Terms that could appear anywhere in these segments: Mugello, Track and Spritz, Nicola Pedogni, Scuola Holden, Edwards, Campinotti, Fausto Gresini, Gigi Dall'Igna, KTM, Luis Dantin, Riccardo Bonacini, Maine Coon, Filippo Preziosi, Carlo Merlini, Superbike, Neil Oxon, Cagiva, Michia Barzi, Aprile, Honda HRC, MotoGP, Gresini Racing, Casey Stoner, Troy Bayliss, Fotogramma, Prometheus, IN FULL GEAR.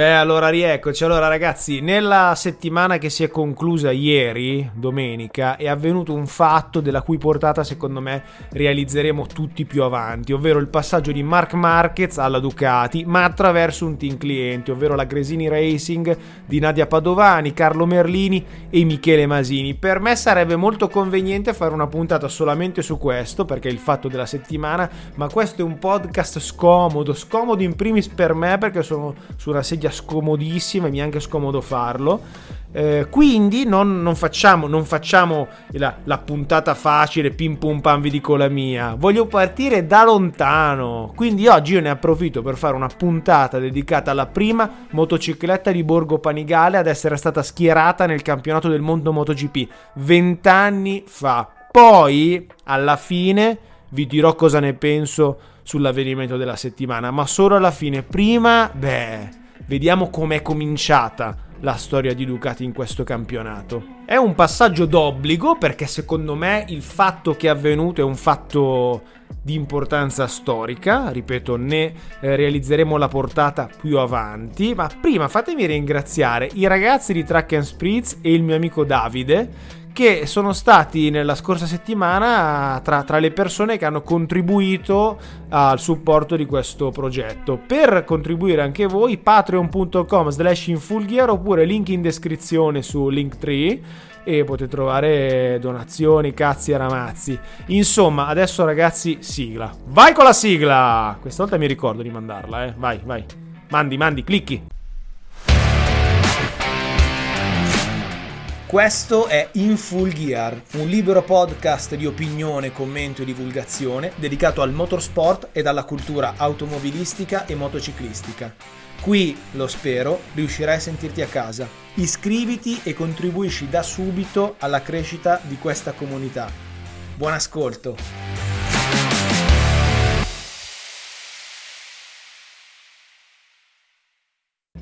Beh, allora rieccoci. Allora ragazzi, nella settimana che si è conclusa ieri, domenica, è avvenuto un fatto della cui portata secondo me realizzeremo tutti più avanti, ovvero il passaggio di Marc Marquez alla Ducati, ma attraverso un team cliente, ovvero la Gresini Racing di Nadia Padovani, Carlo Merlini e Michele Masini. Per me sarebbe molto conveniente fare una puntata solamente su questo, perché è il fatto della settimana, ma questo è un podcast scomodo in primis per me, perché sono su una sedia scomodissima e mi è anche scomodo farlo, quindi non facciamo la puntata facile, pim pum pam vi dico la mia, voglio partire da lontano, quindi oggi io ne approfitto per fare una puntata dedicata alla prima motocicletta di Borgo Panigale ad essere stata schierata nel campionato del mondo MotoGP 20 anni fa. Poi alla fine vi dirò cosa ne penso sull'avvenimento della settimana, ma solo alla fine. Prima, vediamo com'è cominciata la storia di Ducati in questo campionato. È un passaggio d'obbligo perché secondo me il fatto che è avvenuto è un fatto di importanza storica, ripeto, ne realizzeremo la portata più avanti, ma prima fatemi ringraziare i ragazzi di Track and Spritz e il mio amico Davide, che sono stati nella scorsa settimana tra le persone che hanno contribuito al supporto di questo progetto. Per contribuire anche voi, patreon.com/infullgear oppure link in descrizione su Linktree, e potete trovare donazioni, cazzi e ramazzi. Insomma, adesso ragazzi, sigla. Vai con la sigla! Questa volta mi ricordo di mandarla, Vai. Mandi, clicchi. Questo è In Full Gear, un libero podcast di opinione, commento e divulgazione dedicato al motorsport ed alla cultura automobilistica e motociclistica. Qui, lo spero, riuscirai a sentirti a casa. Iscriviti e contribuisci da subito alla crescita di questa comunità. Buon ascolto!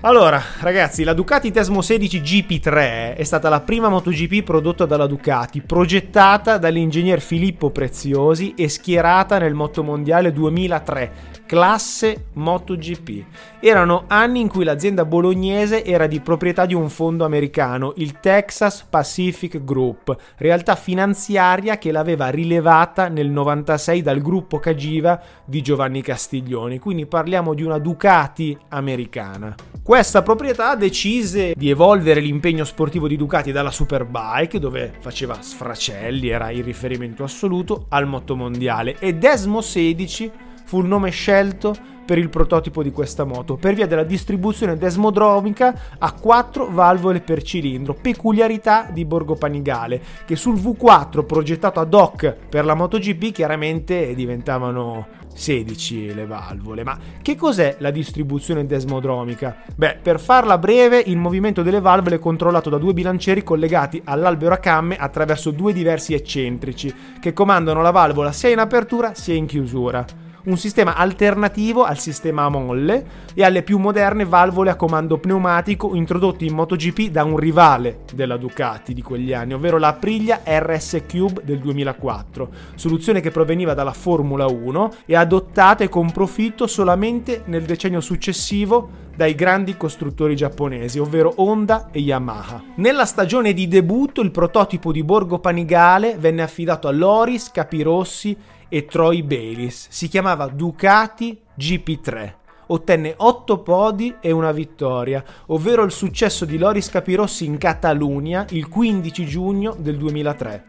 Allora, ragazzi, la Ducati Desmosedici GP3 è stata la prima MotoGP prodotta dalla Ducati, progettata dall'ingegner Filippo Preziosi e schierata nel Motomondiale 2003, classe MotoGP. Erano anni in cui l'azienda bolognese era di proprietà di un fondo americano, il Texas Pacific Group, realtà finanziaria che l'aveva rilevata nel 96 dal gruppo Cagiva di Giovanni Castiglioni, quindi parliamo di una Ducati americana. Questa proprietà decise di evolvere l'impegno sportivo di Ducati dalla Superbike, dove faceva sfracelli, era il riferimento assoluto, al motomondiale, e Desmosedici fu il nome scelto per il prototipo di questa moto, per via della distribuzione desmodromica a 4 valvole per cilindro, peculiarità di Borgo Panigale, che sul V4 progettato ad hoc per la MotoGP chiaramente diventavano 16 le valvole. Ma che cos'è la distribuzione desmodromica? Per farla breve, il movimento delle valvole è controllato da due bilancieri collegati all'albero a camme attraverso due diversi eccentrici che comandano la valvola sia in apertura sia in chiusura. Un sistema alternativo al sistema a molle e alle più moderne valvole a comando pneumatico introdotte in MotoGP da un rivale della Ducati di quegli anni, ovvero la Aprilia RS Cube del 2004, soluzione che proveniva dalla Formula 1 e adottata e con profitto solamente nel decennio successivo dai grandi costruttori giapponesi, ovvero Honda e Yamaha. Nella stagione di debutto il prototipo di Borgo Panigale venne affidato a Loris Capirossi e Troy Bayliss, si chiamava Ducati GP3, ottenne 8 podi e una vittoria, ovvero il successo di Loris Capirossi in Catalunia il 15 giugno del 2003.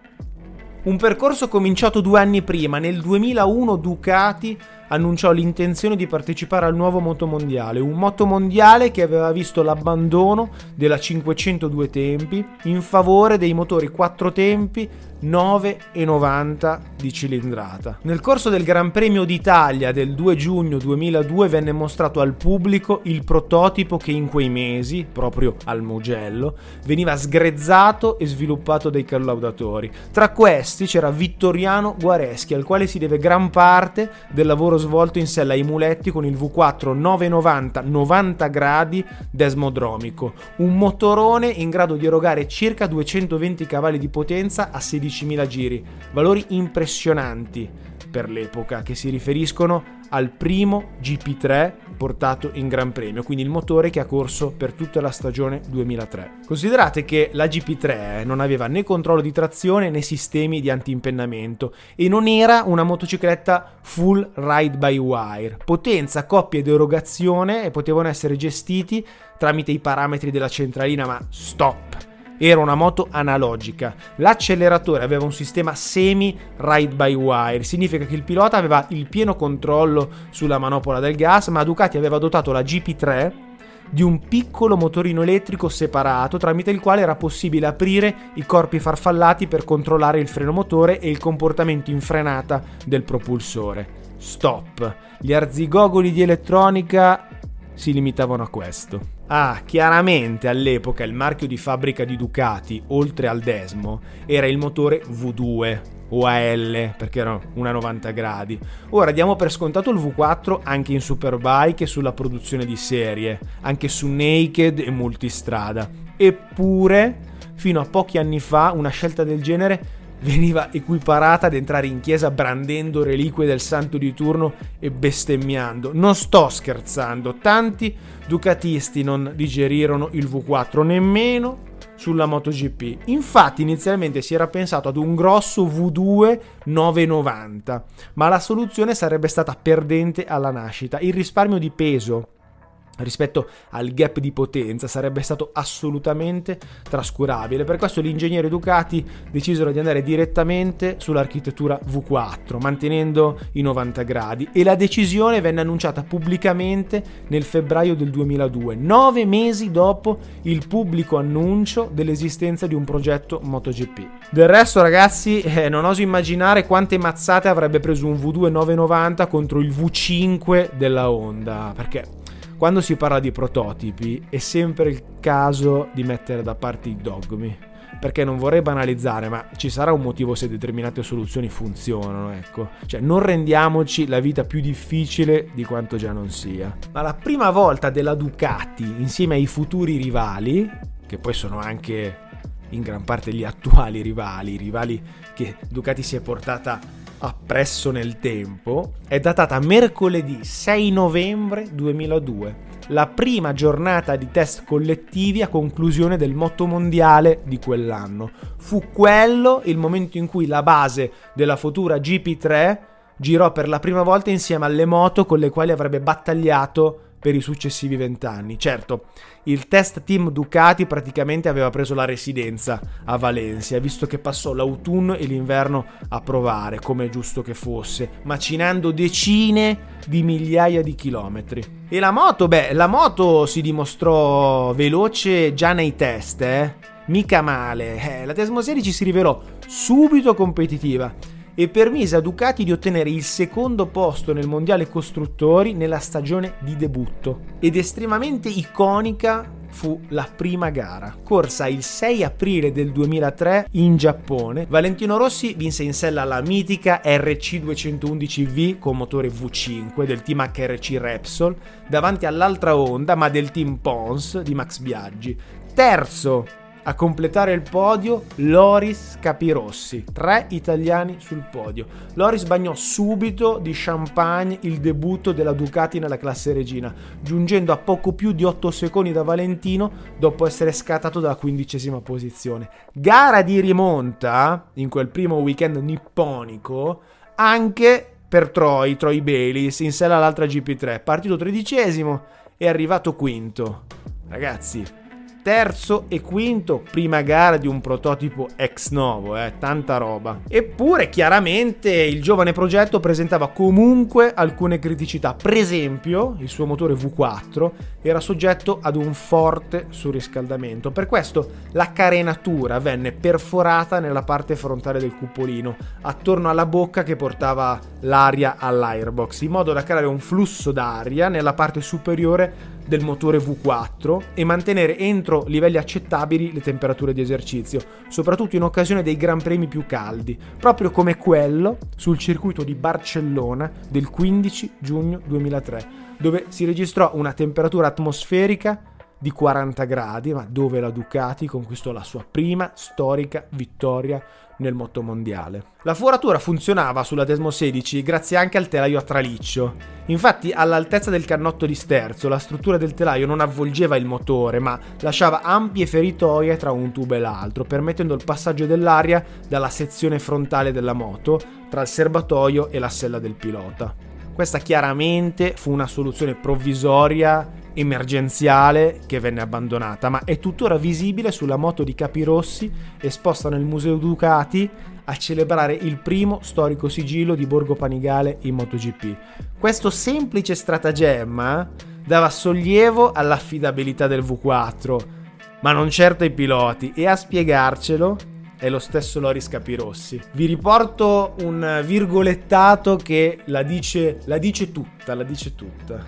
Un percorso cominciato 2 anni prima, nel 2001 Ducati annunciò l'intenzione di partecipare al nuovo motomondiale, un motomondiale che aveva visto l'abbandono della 502 tempi in favore dei motori 4 tempi 9,90 di cilindrata. Nel corso del Gran Premio d'Italia del 2 giugno 2002 venne mostrato al pubblico il prototipo che in quei mesi, proprio al Mugello, veniva sgrezzato e sviluppato dai collaudatori. Tra questi c'era Vittoriano Guareschi, al quale si deve gran parte del lavoro svolto in sella ai muletti con il V4 990 90 gradi desmodromico, un motorone in grado di erogare circa 220 cavalli di potenza a 16.000 giri, valori impressionanti per l'epoca, che si riferiscono al primo GP3 portato in Gran Premio, quindi il motore che ha corso per tutta la stagione 2003. Considerate che la GP3 non aveva né controllo di trazione né sistemi di antimpennamento e non era una motocicletta full ride by wire. Potenza, coppia ed erogazione potevano essere gestiti tramite i parametri della centralina, ma stop! Era una moto analogica. L'acceleratore aveva un sistema semi ride by wire, significa che il pilota aveva il pieno controllo sulla manopola del gas, ma Ducati aveva dotato la GP3 di un piccolo motorino elettrico separato tramite il quale era possibile aprire i corpi farfallati per controllare il freno motore e il comportamento in frenata del propulsore. Stop. Gli arzigogoli di elettronica si limitavano a questo. Ah, chiaramente all'epoca il marchio di fabbrica di Ducati, oltre al Desmo, era il motore V2 o AL, perché era una 90 gradi. Ora diamo per scontato il V4 anche in Superbike e sulla produzione di serie, anche su Naked e multistrada. Eppure, fino a pochi anni fa, una scelta del genere veniva equiparata ad entrare in chiesa brandendo reliquie del santo di turno e bestemmiando. Non sto scherzando, tanti ducatisti non digerirono il V4 nemmeno sulla MotoGP. Infatti inizialmente si era pensato ad un grosso V2 990, ma la soluzione sarebbe stata perdente alla nascita. Il risparmio di peso rispetto al gap di potenza sarebbe stato assolutamente trascurabile. Per questo gli ingegneri Ducati decisero di andare direttamente sull'architettura V4, mantenendo i 90 gradi, e la decisione venne annunciata pubblicamente nel febbraio del 2002, 9 mesi dopo il pubblico annuncio dell'esistenza di un progetto MotoGP. Del resto, ragazzi, non oso immaginare quante mazzate avrebbe preso un V2 990 contro il V5 della Honda, perché quando si parla di prototipi è sempre il caso di mettere da parte i dogmi, perché non vorrei banalizzare, ma ci sarà un motivo se determinate soluzioni funzionano, ecco. Cioè, non rendiamoci la vita più difficile di quanto già non sia. Ma la prima volta della Ducati, insieme ai futuri rivali, che poi sono anche in gran parte gli attuali rivali, i rivali che Ducati si è portata appresso nel tempo, è datata mercoledì 6 novembre 2002, la prima giornata di test collettivi a conclusione del motomondiale di quell'anno. Fu quello il momento in cui la base della futura GP3 girò per la prima volta insieme alle moto con le quali avrebbe battagliato per i successivi 20 anni. Certo, il test team Ducati praticamente aveva preso la residenza a Valencia, visto che passò l'autunno e l'inverno a provare, come è giusto che fosse, macinando decine di migliaia di chilometri. E la moto? Beh, la moto si dimostrò veloce già nei test, mica male. La Desmosedici si rivelò subito competitiva e permise a Ducati di ottenere il secondo posto nel mondiale costruttori nella stagione di debutto. Ed estremamente iconica fu la prima gara, corsa il 6 aprile del 2003 in Giappone. Valentino Rossi vinse in sella la mitica RC 211V con motore V5 del team HRC Repsol davanti all'altra Honda, ma del team Pons di Max Biaggi. Terzo a completare il podio Loris Capirossi, 3 italiani sul podio. Loris bagnò subito di champagne il debutto della Ducati nella classe regina, giungendo a poco più di 8 secondi da Valentino dopo essere scattato dalla 15ª posizione. Gara di rimonta in quel primo weekend nipponico anche per Troy Bayliss, in sella all'altra GP3, partito 13° e arrivato 5°. Ragazzi, terzo e quinto, prima gara di un prototipo ex novo, tanta roba. Eppure chiaramente il giovane progetto presentava comunque alcune criticità. Per esempio, il suo motore V4 era soggetto ad un forte surriscaldamento. Per questo la carenatura venne perforata nella parte frontale del cupolino, attorno alla bocca che portava l'aria all'airbox, in modo da creare un flusso d'aria nella parte superiore del motore V4 e mantenere entro livelli accettabili le temperature di esercizio, soprattutto in occasione dei gran premi più caldi, proprio come quello sul circuito di Barcellona del 15 giugno 2003, dove si registrò una temperatura atmosferica di 40 gradi, ma dove la Ducati conquistò la sua prima storica vittoria nel motomondiale. La foratura funzionava sulla Desmosedici grazie anche al telaio a traliccio. Infatti, all'altezza del cannotto di sterzo, la struttura del telaio non avvolgeva il motore, ma lasciava ampie feritoie tra un tubo e l'altro, permettendo il passaggio dell'aria dalla sezione frontale della moto, tra il serbatoio e la sella del pilota. Questa chiaramente fu una soluzione provvisoria, emergenziale, che venne abbandonata, ma è tuttora visibile sulla moto di Capirossi, esposta nel Museo Ducati a celebrare il primo storico sigillo di Borgo Panigale in MotoGP. Questo semplice stratagemma dava sollievo all'affidabilità del V4, ma non certo ai piloti, e a spiegarcelo è lo stesso Loris Capirossi. Vi riporto un virgolettato che la dice tutta.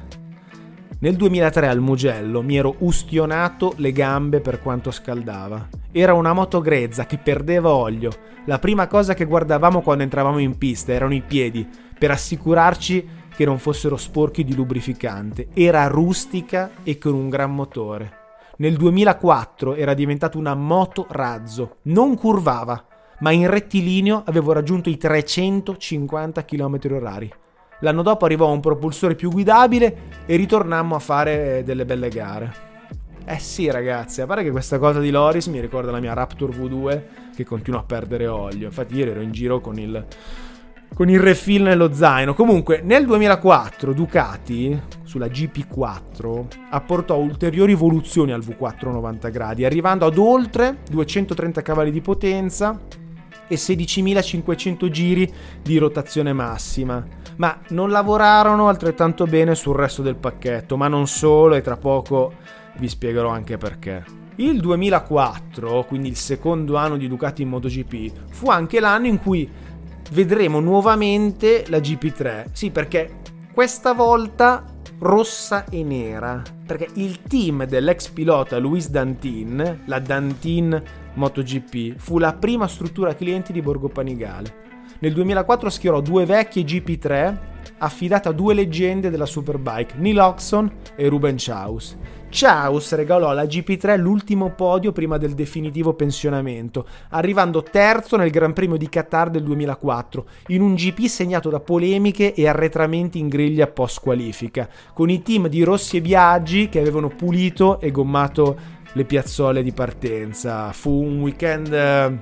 Nel 2003 al Mugello mi ero ustionato le gambe per quanto scaldava. Era una moto grezza che perdeva olio. La prima cosa che guardavamo quando entravamo in pista erano i piedi, per assicurarci che non fossero sporchi di lubrificante. Era rustica e con un gran motore. Nel 2004 era diventata una moto razzo. Non curvava, ma in rettilineo avevo raggiunto i 350 km/h. L'anno dopo arrivò un propulsore più guidabile e ritornammo a fare delle belle gare. Eh sì ragazzi, a parte che questa cosa di Loris mi ricorda la mia Raptor V2 che continua a perdere olio. Infatti ieri ero in giro con il refill nello zaino. Comunque nel 2004 Ducati sulla GP4 apportò ulteriori evoluzioni al V4 90 gradi, arrivando ad oltre 230 cavalli di potenza e 16.500 giri di rotazione massima, ma non lavorarono altrettanto bene sul resto del pacchetto, ma non solo, e tra poco vi spiegherò anche perché. Il 2004, quindi il secondo anno di Ducati in MotoGP, fu anche l'anno in cui vedremo nuovamente la GP3, sì, perché questa volta rossa e nera, perché il team dell'ex pilota Luis Dantin, la Dantin MotoGP, fu la prima struttura clienti di Borgo Panigale. Nel 2004 schierò due vecchie GP3 affidate a due leggende della Superbike, Neil Oxon e Ruben Chaus. Chaus regalò alla GP3 l'ultimo podio prima del definitivo pensionamento, arrivando terzo nel Gran Premio di Qatar del 2004, in un GP segnato da polemiche e arretramenti in griglia post-qualifica, con i team di Rossi e Biaggi che avevano pulito e gommato le piazzole di partenza. Fu un weekend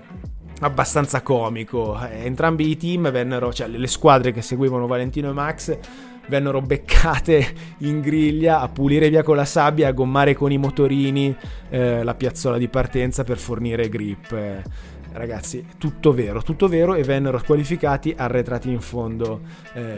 abbastanza comico. Entrambi i team vennero, cioè le squadre che seguivano Valentino e Max, vennero beccate in griglia a pulire via con la sabbia, a gommare con i motorini la piazzola di partenza per fornire grip. Ragazzi, tutto vero, e vennero squalificati, arretrati in fondo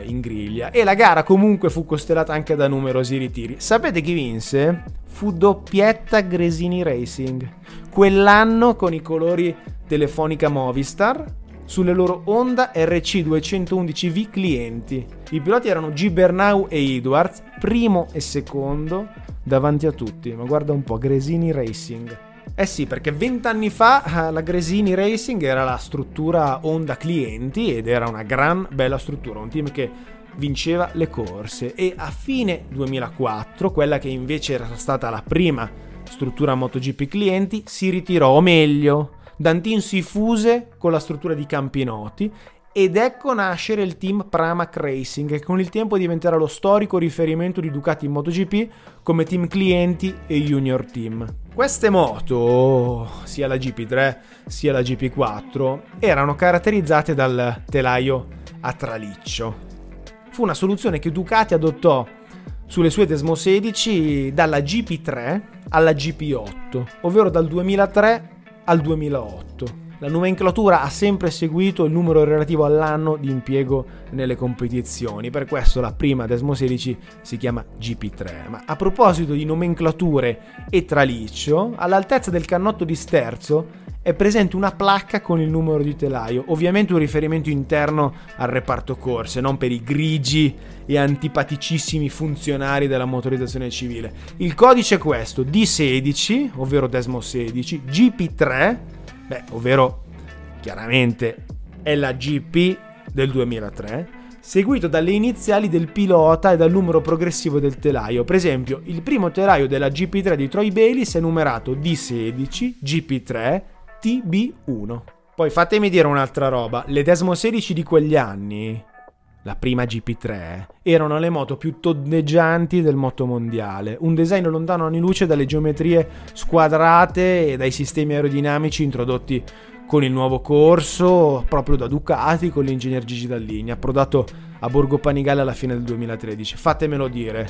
in griglia. E la gara comunque fu costellata anche da numerosi ritiri. Sapete chi vinse? Fu doppietta Gresini Racing quell'anno, con i colori Telefonica Movistar sulle loro Honda HRC 211V clienti. I piloti erano Gibernau e Edwards, primo e secondo davanti a tutti. Ma guarda un po', Gresini Racing. Eh sì, perché 20 anni fa la Gresini Racing era la struttura Honda clienti ed era una gran bella struttura, un team che vinceva le corse. E a fine 2004, quella che invece era stata la prima struttura MotoGP clienti si ritirò, o meglio Dantin si fuse con la struttura di Campinotti, ed ecco nascere il team Pramac Racing, che con il tempo diventerà lo storico riferimento di Ducati in MotoGP come team clienti e junior team. Queste moto, sia la GP3 sia la GP4, erano caratterizzate dal telaio a traliccio. Fu una soluzione che Ducati adottò sulle sue Desmosedici dalla GP3 alla GP8, ovvero dal 2003 al 2008. La nomenclatura ha sempre seguito il numero relativo all'anno di impiego nelle competizioni, per questo la prima Desmosedici si chiama GP3. Ma a proposito di nomenclature e traliccio, all'altezza del cannotto di sterzo è presente una placca con il numero di telaio, ovviamente un riferimento interno al reparto corse, non per i grigi e antipaticissimi funzionari della motorizzazione civile. Il codice è questo: D16, ovvero Desmosedici, GP3, ovvero chiaramente è la GP del 2003, seguito dalle iniziali del pilota e dal numero progressivo del telaio. Per esempio, il primo telaio della GP3 di Troy Bayliss è numerato D16 GP3 TB1. Poi fatemi dire un'altra roba, le Desmosedici di quegli anni, la prima GP3, erano le moto più tondeggianti del motomondiale, un design lontano anni luce dalle geometrie squadrate e dai sistemi aerodinamici introdotti con il nuovo corso proprio da Ducati con l'ingegner Gigi Dall'Igna, approdato a Borgo Panigale alla fine del 2013. Fatemelo dire,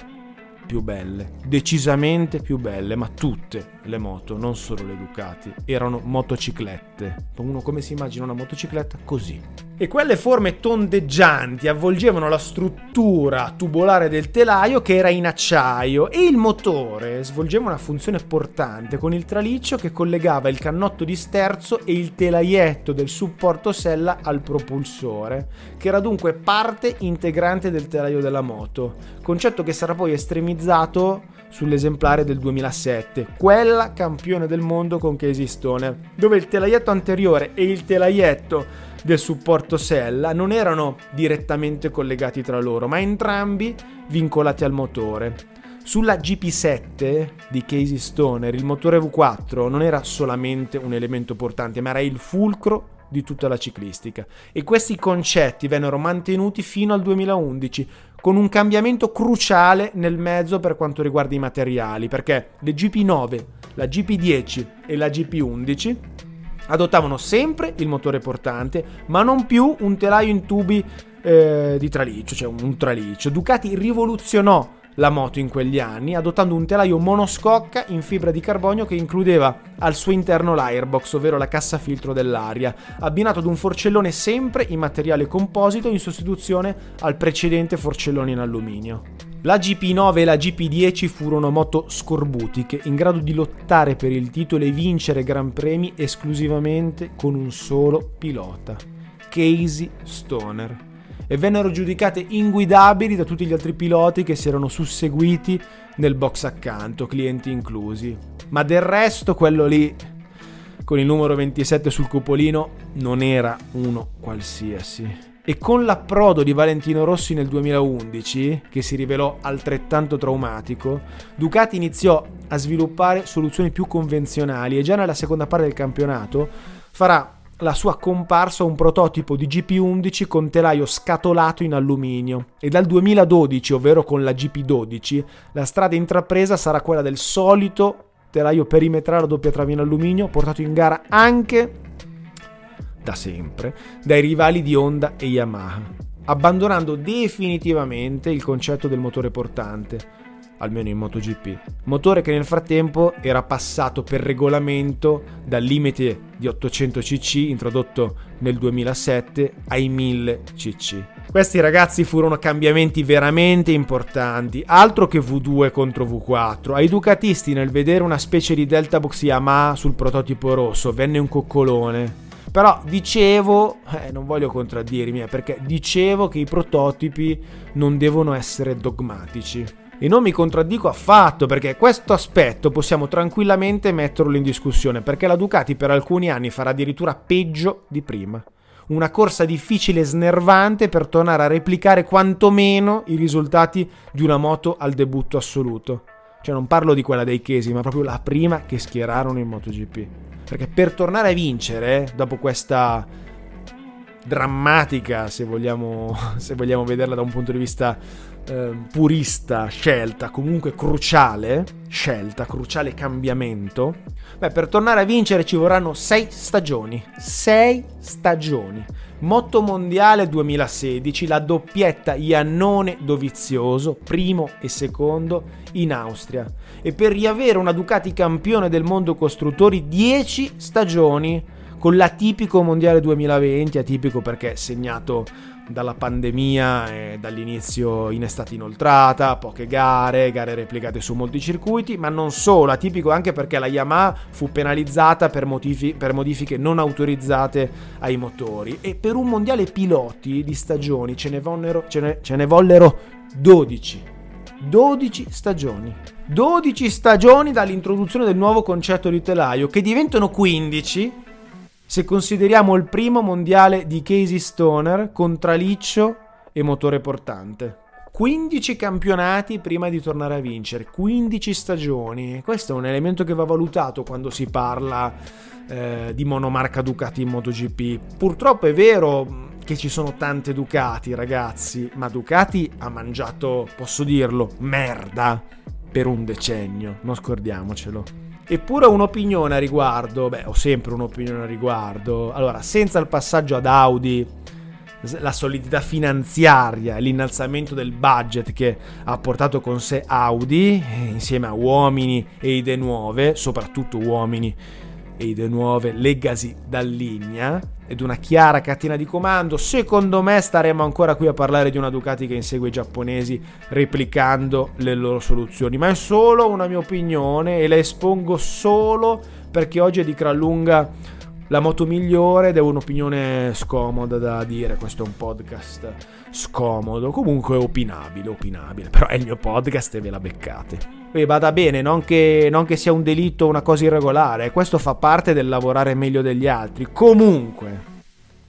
più belle, decisamente più belle, ma tutte le moto, non solo le Ducati, erano motociclette. Uno come si immagina una motocicletta? Così. E quelle forme tondeggianti avvolgevano la struttura tubolare del telaio, che era in acciaio, e il motore svolgeva una funzione portante con il traliccio che collegava il cannotto di sterzo e il telaietto del supporto sella al propulsore, che era dunque parte integrante del telaio della moto, concetto che sarà poi estremizzato sull'esemplare del 2007, quella campione del mondo con Casey Stoner, dove il telaietto anteriore e il telaietto del supporto sella non erano direttamente collegati tra loro, ma entrambi vincolati al motore. Sulla GP7 di Casey Stoner il motore V4 non era solamente un elemento portante, ma era il fulcro di tutta la ciclistica, e questi concetti vennero mantenuti fino al 2011 con un cambiamento cruciale nel mezzo per quanto riguarda i materiali, perché le GP9, la GP10 e la GP11 adottavano sempre il motore portante, ma non più un telaio in tubi di traliccio, cioè un traliccio. Ducati rivoluzionò la moto in quegli anni adottando un telaio monoscocca in fibra di carbonio che includeva al suo interno l'airbox, ovvero la cassa filtro dell'aria, abbinato ad un forcellone sempre in materiale composito in sostituzione al precedente forcellone in alluminio. La GP9 e la GP10 furono moto scorbutiche, in grado di lottare per il titolo e vincere gran premi esclusivamente con un solo pilota, Casey Stoner, e vennero giudicate inguidabili da tutti gli altri piloti che si erano susseguiti nel box accanto, clienti inclusi. Ma del resto quello lì, con il numero 27 sul cupolino, non era uno qualsiasi. E con l'approdo di Valentino Rossi nel 2011, che si rivelò altrettanto traumatico, Ducati iniziò a sviluppare soluzioni più convenzionali, e già nella seconda parte del campionato farà la sua comparsa un prototipo di GP11 con telaio scatolato in alluminio, e dal 2012, ovvero con la GP12, la strada intrapresa sarà quella del solito telaio perimetrale a doppia trave in alluminio, portato in gara anche da sempre dai rivali di Honda e Yamaha, abbandonando definitivamente il concetto del motore portante, almeno in MotoGP, motore che nel frattempo era passato per regolamento dal limite di 800 cc, introdotto nel 2007, ai 1000 cc. Questi ragazzi furono cambiamenti veramente importanti, altro che V2 contro V4. Ai ducatisti, nel vedere una specie di delta box Yamaha sul prototipo rosso, venne un coccolone. Però non voglio contraddirmi, perché dicevo che i prototipi non devono essere dogmatici. E non mi contraddico affatto, perché questo aspetto possiamo tranquillamente metterlo in discussione, perché la Ducati per alcuni anni farà addirittura peggio di prima. Una corsa difficile e snervante per tornare a replicare quantomeno i risultati di una moto al debutto assoluto. Cioè non parlo di quella dei Casey, ma proprio la prima che schierarono in MotoGP. Perché per tornare a vincere, dopo questa drammatica, se vogliamo vederla da un punto di vista purista, scelta cruciale, cambiamento, per tornare a vincere ci vorranno 6 stagioni. Motomondiale 2016, la doppietta Iannone Dovizioso, primo e secondo in Austria, e per riavere una Ducati campione del mondo costruttori 10 stagioni con l'atipico mondiale 2020, atipico perché segnato dalla pandemia e dall'inizio in estate inoltrata, poche gare replicate su molti circuiti, ma non solo, atipico anche perché la Yamaha fu penalizzata per modifiche non autorizzate ai motori, e per un mondiale piloti di stagioni ce ne vollero 12 stagioni dall'introduzione del nuovo concetto di telaio, che diventano 15 se consideriamo il primo mondiale di Casey Stoner con traliccio e motore portante. 15 campionati prima di tornare a vincere, 15 stagioni. Questo è un elemento che va valutato quando si parla di monomarca Ducati in MotoGP. Purtroppo è vero che ci sono tante Ducati, ragazzi, ma Ducati ha mangiato, posso dirlo, merda per un decennio, non scordiamocelo. Eppure ho un'opinione a riguardo, ho sempre un'opinione a riguardo. Allora, senza il passaggio ad Audi, la solidità finanziaria, l'innalzamento del budget che ha portato con sé Audi, insieme a uomini e idee nuove, soprattutto uomini e idee nuove, legacy Dall'Igna, ed una chiara catena di comando, secondo me staremo ancora qui a parlare di una Ducati che insegue i giapponesi replicando le loro soluzioni, ma è solo una mia opinione e la espongo solo perché oggi è di gran lunga la moto migliore ed è un'opinione scomoda da dire. Questo è un podcast scomodo, comunque opinabile, però è il mio podcast e ve la beccate. Poi vada bene, non che sia un delitto o una cosa irregolare, questo fa parte del lavorare meglio degli altri. Comunque,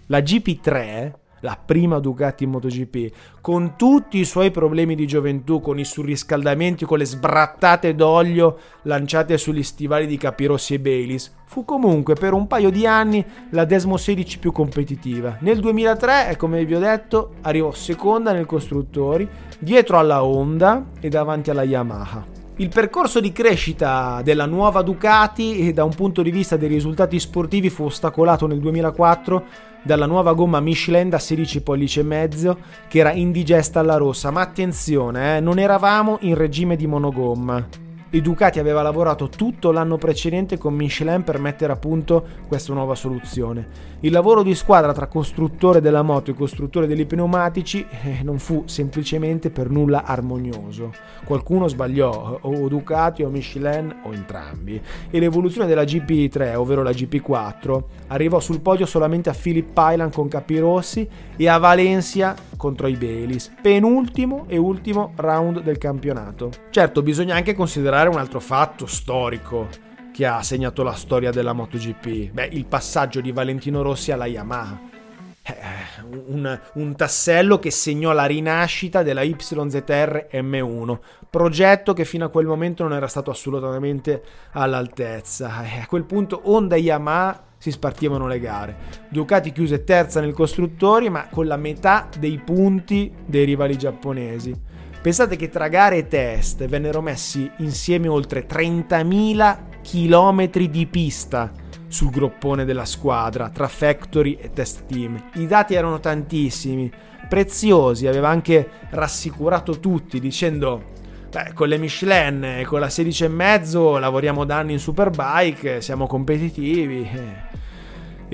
la GP3, la prima Ducati in MotoGP, con tutti i suoi problemi di gioventù, con i surriscaldamenti, con le sbrattate d'olio lanciate sugli stivali di Capirossi e Bayliss, fu comunque per un paio di anni la Desmosedici più competitiva. Nel 2003, come vi ho detto, arrivò seconda nel costruttori, dietro alla Honda e davanti alla Yamaha. Il percorso di crescita della nuova Ducati da un punto di vista dei risultati sportivi fu ostacolato nel 2004 dalla nuova gomma Michelin da 16 pollici e mezzo che era indigesta alla rossa, ma attenzione, non eravamo in regime di monogomma. I Ducati aveva lavorato tutto l'anno precedente con Michelin per mettere a punto questa nuova soluzione. Il lavoro di squadra tra costruttore della moto e costruttore degli pneumatici non fu semplicemente per nulla armonioso. Qualcuno sbagliò, o Ducati o Michelin o entrambi. E l'evoluzione della GP3, ovvero la GP4, arrivò sul podio solamente a Phillip Island con Capirossi e a Valencia contro i Bayliss, penultimo e ultimo round del campionato. Certo, bisogna anche considerare un altro fatto storico che ha segnato la storia della MotoGP, il passaggio di Valentino Rossi alla Yamaha, un tassello che segnò la rinascita della YZR M1, progetto che fino a quel momento non era stato assolutamente all'altezza. A quel punto Honda e Yamaha si spartivano le gare. Ducati chiuse terza nel costruttori, ma con la metà dei punti dei rivali giapponesi. Pensate che tra gare e test vennero messi insieme oltre 30.000 chilometri di pista sul groppone della squadra, tra factory e test team. I dati erano tantissimi. Preziosi aveva anche rassicurato tutti dicendo con le Michelin e con la 16,5 lavoriamo da anni in Superbike, siamo competitivi.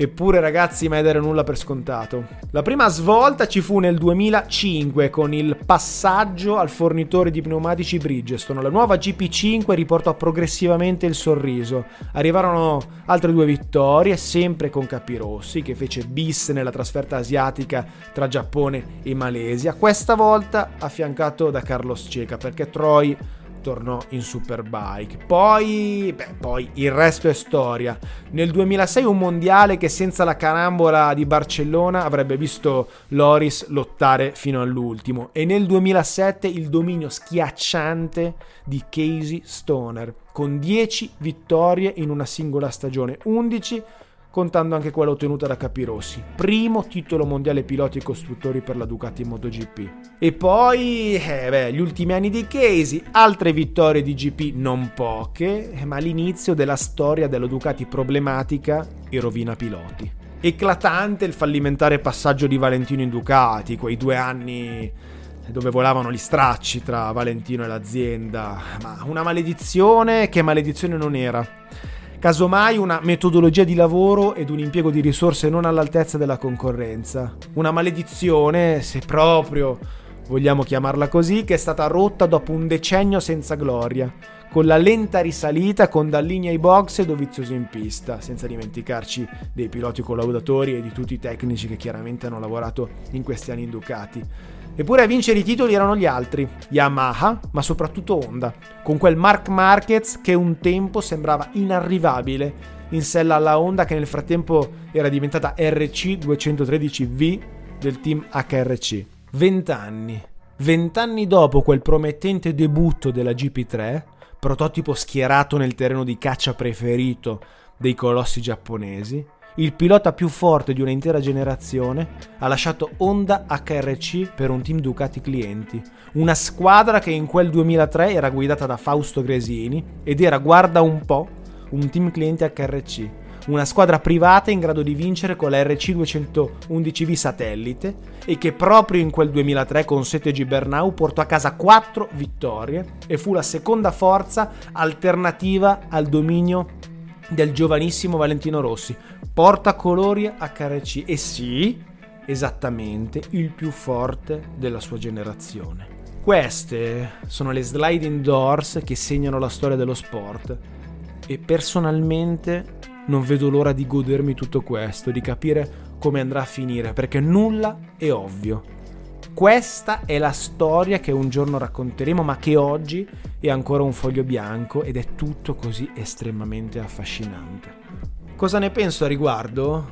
Eppure ragazzi, mai dare nulla per scontato. La prima svolta ci fu nel 2005 con il passaggio al fornitore di pneumatici Bridgestone. La nuova GP5 riportò progressivamente il sorriso. Arrivarono altre 2 vittorie, sempre con Capirossi, che fece bis nella trasferta asiatica tra Giappone e Malesia. Questa volta affiancato da Carlos Checa, perché Troy tornò in Superbike. Poi il resto è storia. Nel 2006 un mondiale che senza la carambola di Barcellona avrebbe visto Loris lottare fino all'ultimo, e nel 2007 il dominio schiacciante di Casey Stoner con 10 vittorie in una singola stagione, 11 contando anche quella ottenuta da Capirossi, primo titolo mondiale piloti e costruttori per la Ducati MotoGP. E poi, gli ultimi anni di Casey, altre vittorie di GP non poche, ma l'inizio della storia della Ducati problematica e rovina piloti. Eclatante il fallimentare passaggio di Valentino in Ducati, quei 2 anni dove volavano gli stracci tra Valentino e l'azienda, ma una maledizione che maledizione non era. Casomai una metodologia di lavoro ed un impiego di risorse non all'altezza della concorrenza. Una maledizione, se proprio vogliamo chiamarla così, che è stata rotta dopo un decennio senza gloria, con la lenta risalita con Dall'Igna ai box e Dovizioso in pista, senza dimenticarci dei piloti collaudatori e di tutti i tecnici che chiaramente hanno lavorato in questi anni in Ducati. Eppure a vincere i titoli erano gli altri, Yamaha, ma soprattutto Honda, con quel Marc Marquez che un tempo sembrava inarrivabile in sella alla Honda, che nel frattempo era diventata RC 213V del team HRC. Vent'anni dopo quel promettente debutto della GP3, prototipo schierato nel terreno di caccia preferito dei colossi giapponesi, il pilota più forte di un'intera generazione ha lasciato Honda HRC per un team Ducati clienti, una squadra che in quel 2003 era guidata da Fausto Gresini ed era, guarda un po', un team cliente HRC, una squadra privata in grado di vincere con la RC 211V satellite e che proprio in quel 2003 con Settegi Bernau portò a casa 4 vittorie e fu la seconda forza alternativa al dominio del giovanissimo Valentino Rossi, portacolori HRC e sì, esattamente il più forte della sua generazione. Queste sono le sliding doors che segnano la storia dello sport e personalmente non vedo l'ora di godermi tutto questo, di capire come andrà a finire, perché nulla è ovvio. Questa è la storia che un giorno racconteremo, ma che oggi è ancora un foglio bianco ed è tutto così estremamente affascinante. Cosa ne penso a riguardo?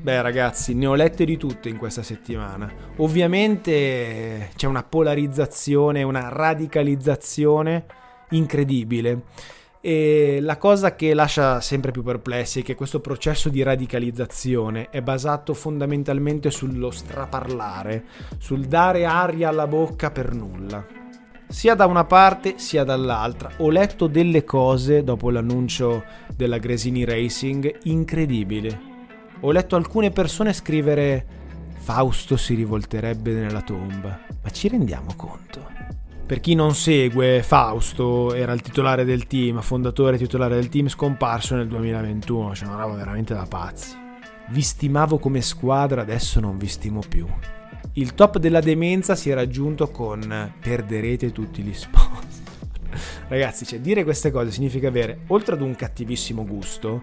Beh ragazzi, ne ho lette di tutte in questa settimana. Ovviamente c'è una polarizzazione, una radicalizzazione incredibile. E la cosa che lascia sempre più perplessi è che questo processo di radicalizzazione è basato fondamentalmente sullo straparlare, sul dare aria alla bocca per nulla, sia da una parte sia dall'altra. Ho letto delle cose dopo l'annuncio della Gresini Racing incredibili. Ho letto alcune persone scrivere: Fausto si rivolterebbe nella tomba. Ma ci rendiamo conto? Per chi non segue, Fausto era il titolare del team, fondatore e titolare del team, scomparso nel 2021, cioè una roba veramente da pazzi. Vi stimavo come squadra, adesso non vi stimo più. Il top della demenza si è raggiunto con perderete tutti gli sponsor. Ragazzi, cioè dire queste cose significa avere, oltre ad un cattivissimo gusto,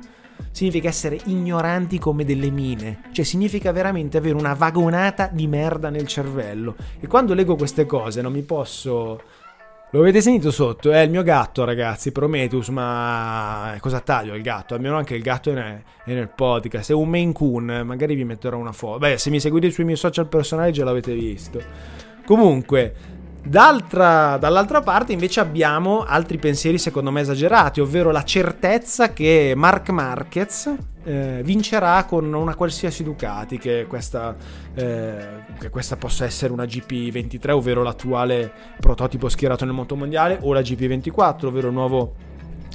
significa essere ignoranti come delle mine, cioè significa veramente avere una vagonata di merda nel cervello. E quando leggo queste cose non mi posso... Lo avete sentito sotto? È il mio gatto, ragazzi, Prometheus, ma cosa taglio il gatto? Almeno anche il gatto è nel podcast, è un Maine Coon, magari vi metterò una foto. Beh, se mi seguite sui miei social personali già l'avete visto. Comunque... Dall'altra parte invece abbiamo altri pensieri secondo me esagerati, ovvero la certezza che Marc Marquez vincerà con una qualsiasi Ducati, che questa possa essere una GP23, ovvero l'attuale prototipo schierato nel motomondiale, o la GP24, ovvero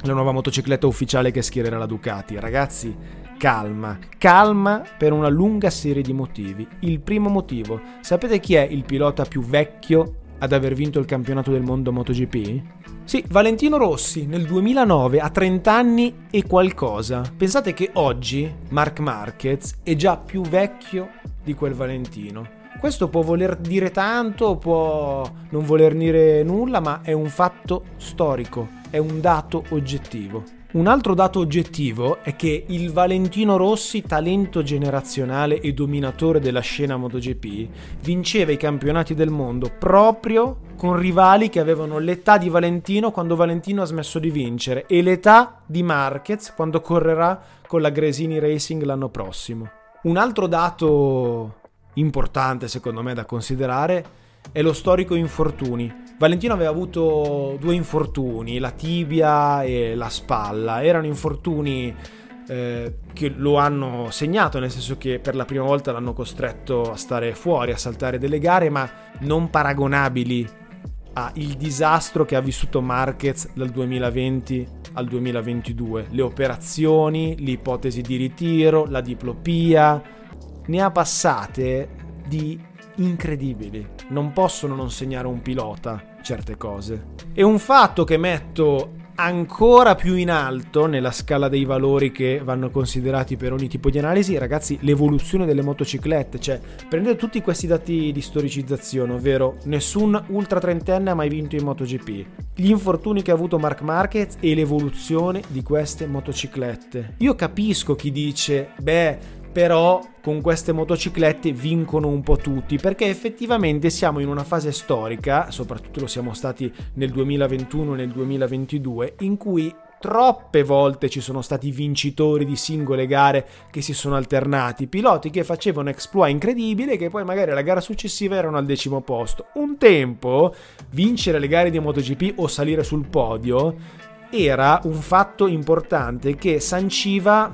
la nuova motocicletta ufficiale che schiererà la Ducati. Ragazzi, calma per una lunga serie di motivi. Il primo motivo, sapete chi è il pilota più vecchio ad aver vinto il campionato del mondo MotoGP? Sì, Valentino Rossi nel 2009 a 30 anni e qualcosa. Pensate che oggi Marc Marquez è già più vecchio di quel Valentino. Questo può voler dire tanto, può non voler dire nulla, ma è un fatto storico, è un dato oggettivo. Un altro dato oggettivo è che il Valentino Rossi, talento generazionale e dominatore della scena MotoGP, vinceva i campionati del mondo proprio con rivali che avevano l'età di Valentino quando Valentino ha smesso di vincere e l'età di Marquez quando correrà con la Gresini Racing l'anno prossimo. Un altro dato importante secondo me da considerare è lo storico infortuni. Valentino aveva avuto 2 infortuni, la tibia e la spalla. Erano infortuni che lo hanno segnato, nel senso che per la prima volta l'hanno costretto a stare fuori, a saltare delle gare, ma non paragonabili al disastro che ha vissuto Marquez dal 2020 al 2022. Le operazioni, l'ipotesi di ritiro, la diplopia, ne ha passate di incredibili. Non possono non segnare un pilota certe cose. E un fatto che metto ancora più in alto nella scala dei valori che vanno considerati per ogni tipo di analisi, ragazzi, l'evoluzione delle motociclette. Cioè, prendete tutti questi dati di storicizzazione, ovvero nessun ultra trentenne ha mai vinto in MotoGP, gli infortuni che ha avuto Marc Marquez e l'evoluzione di queste motociclette. Io capisco chi dice beh, però con queste motociclette vincono un po' tutti, perché effettivamente siamo in una fase storica, soprattutto lo siamo stati nel 2021 e nel 2022, in cui Troppe volte ci sono stati vincitori di singole gare che si sono alternati, piloti che facevano exploit incredibile e che poi magari alla gara successiva erano al decimo posto. Un tempo vincere le gare di MotoGP o salire sul podio era un fatto importante che sanciva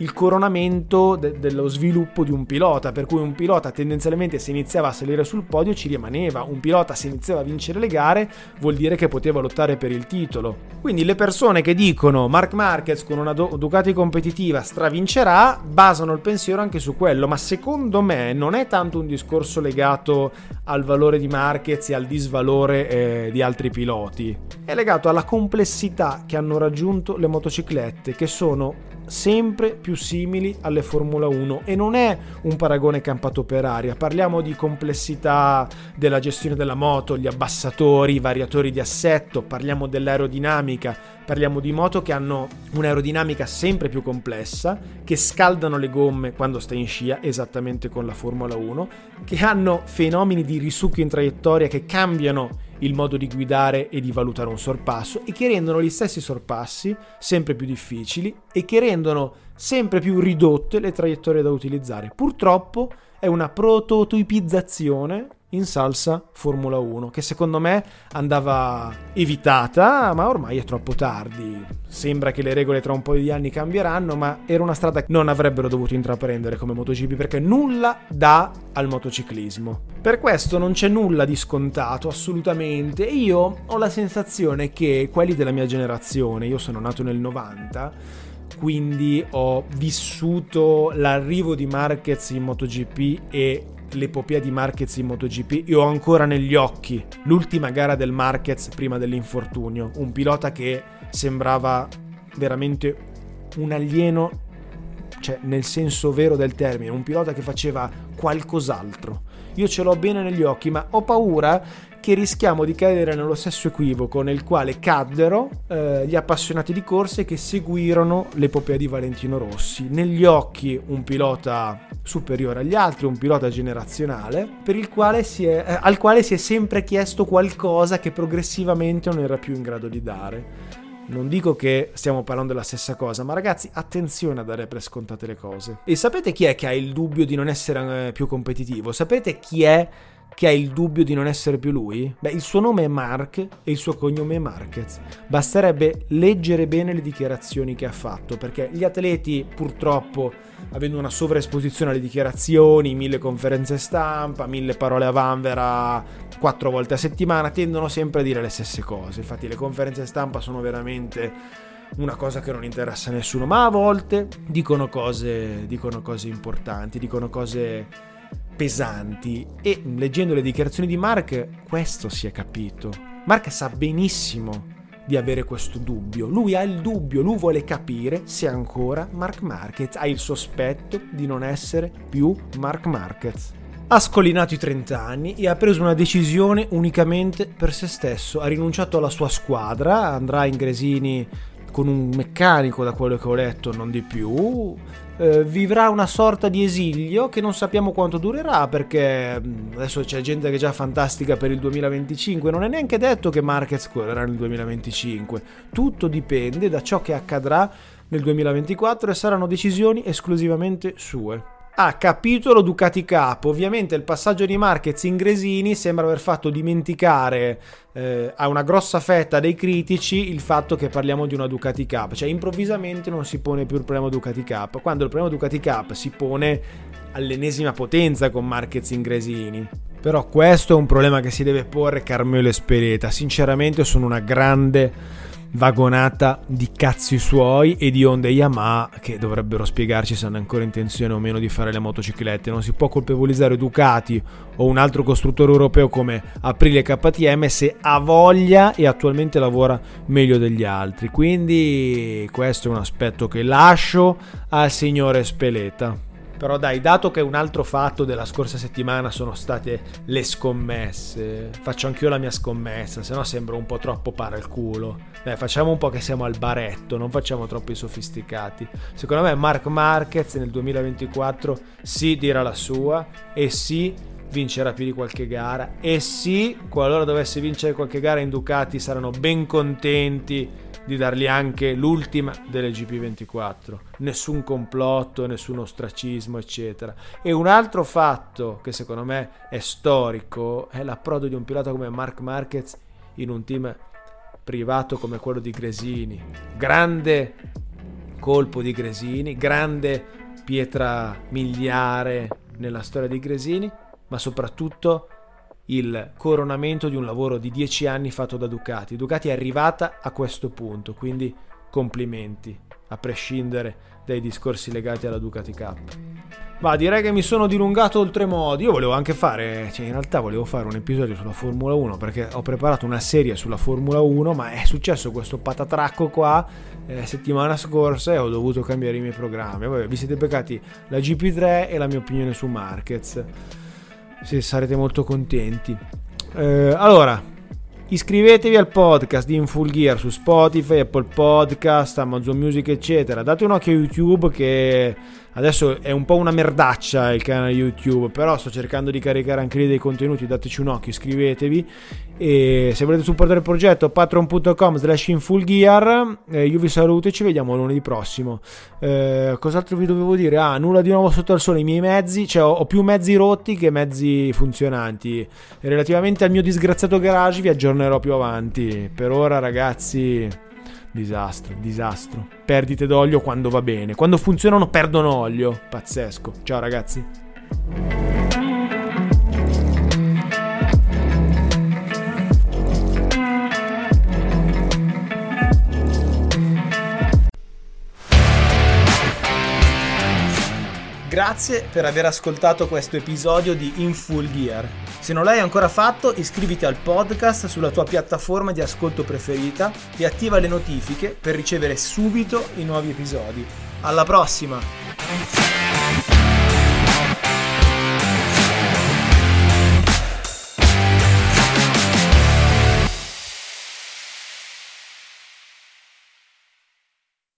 il coronamento dello sviluppo di un pilota, per cui un pilota tendenzialmente se iniziava a salire sul podio ci rimaneva, un pilota se iniziava a vincere le gare vuol dire che poteva lottare per il titolo. Quindi le persone che dicono Marc Marquez con una Ducati competitiva stravincerà basano il pensiero anche su quello, ma secondo me non è tanto un discorso legato al valore di Marquez e al disvalore di altri piloti, è legato alla complessità che hanno raggiunto le motociclette, che sono sempre più simili alle Formula 1, e non è un paragone campato per aria. Parliamo di complessità della gestione della moto, gli abbassatori, i variatori di assetto, parliamo dell'aerodinamica, parliamo di moto che hanno un'aerodinamica sempre più complessa, che scaldano le gomme quando stai in scia, esattamente con la Formula 1, che hanno fenomeni di risucchio in traiettoria che cambiano il modo di guidare e di valutare un sorpasso, e che rendono gli stessi sorpassi sempre più difficili e che rendono sempre più ridotte le traiettorie da utilizzare. Purtroppo è una prototipizzazione in salsa Formula 1 che secondo me andava evitata, ma ormai è troppo tardi. Sembra che le regole tra un paio di anni cambieranno, ma era una strada che non avrebbero dovuto intraprendere come MotoGP, perché nulla dà al motociclismo. Per questo non c'è nulla di scontato, assolutamente. Io ho la sensazione che quelli della mia generazione, io sono nato nel 90, quindi ho vissuto l'arrivo di Marquez in MotoGP e l'epopea di Marquez in MotoGP, e ho ancora negli occhi l'ultima gara del Marquez prima dell'infortunio, un pilota che sembrava veramente un alieno, cioè nel senso vero del termine, un pilota che faceva qualcos'altro. Io ce l'ho bene negli occhi, ma ho paura che rischiamo di cadere nello stesso equivoco nel quale caddero gli appassionati di corse che seguirono l'epopea di Valentino Rossi. Negli occhi un pilota superiore agli altri, un pilota generazionale per il quale al quale si è sempre chiesto qualcosa che progressivamente non era più in grado di dare. Non dico che stiamo parlando della stessa cosa, ma ragazzi, attenzione a dare per scontate le cose. E sapete chi è che ha il dubbio di non essere più competitivo? Sapete chi è che ha il dubbio di non essere più lui? Beh, il suo nome è Marc e il suo cognome è Marquez. Basterebbe leggere bene le dichiarazioni che ha fatto, perché gli atleti, purtroppo, avendo una sovraesposizione alle dichiarazioni, 1000 conferenze stampa, 1000 parole a vanvera 4 volte a settimana, tendono sempre a dire le stesse cose. Infatti le conferenze stampa sono veramente una cosa che non interessa a nessuno, ma a volte dicono cose importanti, dicono cose pesanti, e leggendo le dichiarazioni di Marc questo si è capito. Marc sa benissimo di avere questo dubbio, lui ha il dubbio, lui vuole capire se ancora Marc Marquez, ha il sospetto di non essere più Marc Marquez. Ha scollinato i 30 anni e ha preso una decisione unicamente per se stesso, ha rinunciato alla sua squadra, andrà in Gresini con un meccanico, da quello che ho letto, non di più. Vivrà una sorta di esilio che non sappiamo quanto durerà, perché adesso c'è gente che è già fantastica per il 2025, non è neanche detto che Marquez correrà nel 2025, tutto dipende da ciò che accadrà nel 2024 e saranno decisioni esclusivamente sue. Ah, capitolo Ducati Capo, ovviamente il passaggio di Marquez in Gresini sembra aver fatto dimenticare a una grossa fetta dei critici il fatto che parliamo di una Ducati Cup, cioè improvvisamente non si pone più il problema Ducati Cup, quando il problema Ducati Cup si pone all'ennesima potenza con Marquez in Gresini. Però questo è un problema che si deve porre Carmelo Espereta, sinceramente sono una grande vagonata di cazzi suoi e di Honda e Yamaha che dovrebbero spiegarci se hanno ancora intenzione o meno di fare le motociclette. Non si può colpevolizzare Ducati o un altro costruttore europeo come Aprile e KTM se ha voglia e attualmente lavora meglio degli altri. Quindi questo è un aspetto che lascio al signore Speleta. Però dai, dato che un altro fatto della scorsa settimana sono state le scommesse, faccio anch'io la mia scommessa, se no sembra un po' troppo para il culo. Dai, facciamo un po' che siamo al baretto, non facciamo troppi sofisticati. Secondo me Marc Marquez nel 2024 sì dirà la sua, e sì vincerà più di qualche gara, e sì, qualora dovesse vincere qualche gara in Ducati saranno ben contenti di dargli anche l'ultima delle GP24. Nessun complotto, nessun ostracismo, eccetera. E un altro fatto che secondo me è storico è l'approdo di un pilota come Marc Marquez in un team privato come quello di Gresini. Grande colpo di Gresini, grande pietra miliare nella storia di Gresini, ma soprattutto il coronamento di un lavoro di 10 anni fatto da Ducati. Ducati è arrivata a questo punto, quindi complimenti, a prescindere dai discorsi legati alla Ducati Cup. Ma direi che mi sono dilungato oltremodo. Io volevo anche fare, cioè in realtà volevo fare un episodio sulla Formula 1, perché ho preparato una serie sulla Formula 1, ma è successo questo patatracco qua settimana scorsa e ho dovuto cambiare i miei programmi. Vabbè, vi siete beccati la GP3 e la mia opinione su Marquez. Se sarete molto contenti. Allora, iscrivetevi al podcast di In Full Gear su Spotify, Apple Podcast, Amazon Music, eccetera. Date un occhio a YouTube, che adesso è un po' una merdaccia il canale YouTube, però sto cercando di caricare anche lì dei contenuti. Dateci un occhio, iscrivetevi, e se volete supportare il progetto patreon.com/infullgear. Io vi saluto e ci vediamo lunedì prossimo. Cos'altro vi dovevo dire? Nulla di nuovo sotto al sole. I miei mezzi, cioè ho più mezzi rotti che mezzi funzionanti. Relativamente al mio disgraziato garage vi aggiornerò più avanti. Per ora, ragazzi, disastro, perdite d'olio quando va bene, quando funzionano perdono olio, pazzesco. Ciao ragazzi. Grazie per aver ascoltato questo episodio di In Full Gear. Se non l'hai ancora fatto, iscriviti al podcast sulla tua piattaforma di ascolto preferita e attiva le notifiche per ricevere subito i nuovi episodi. Alla prossima!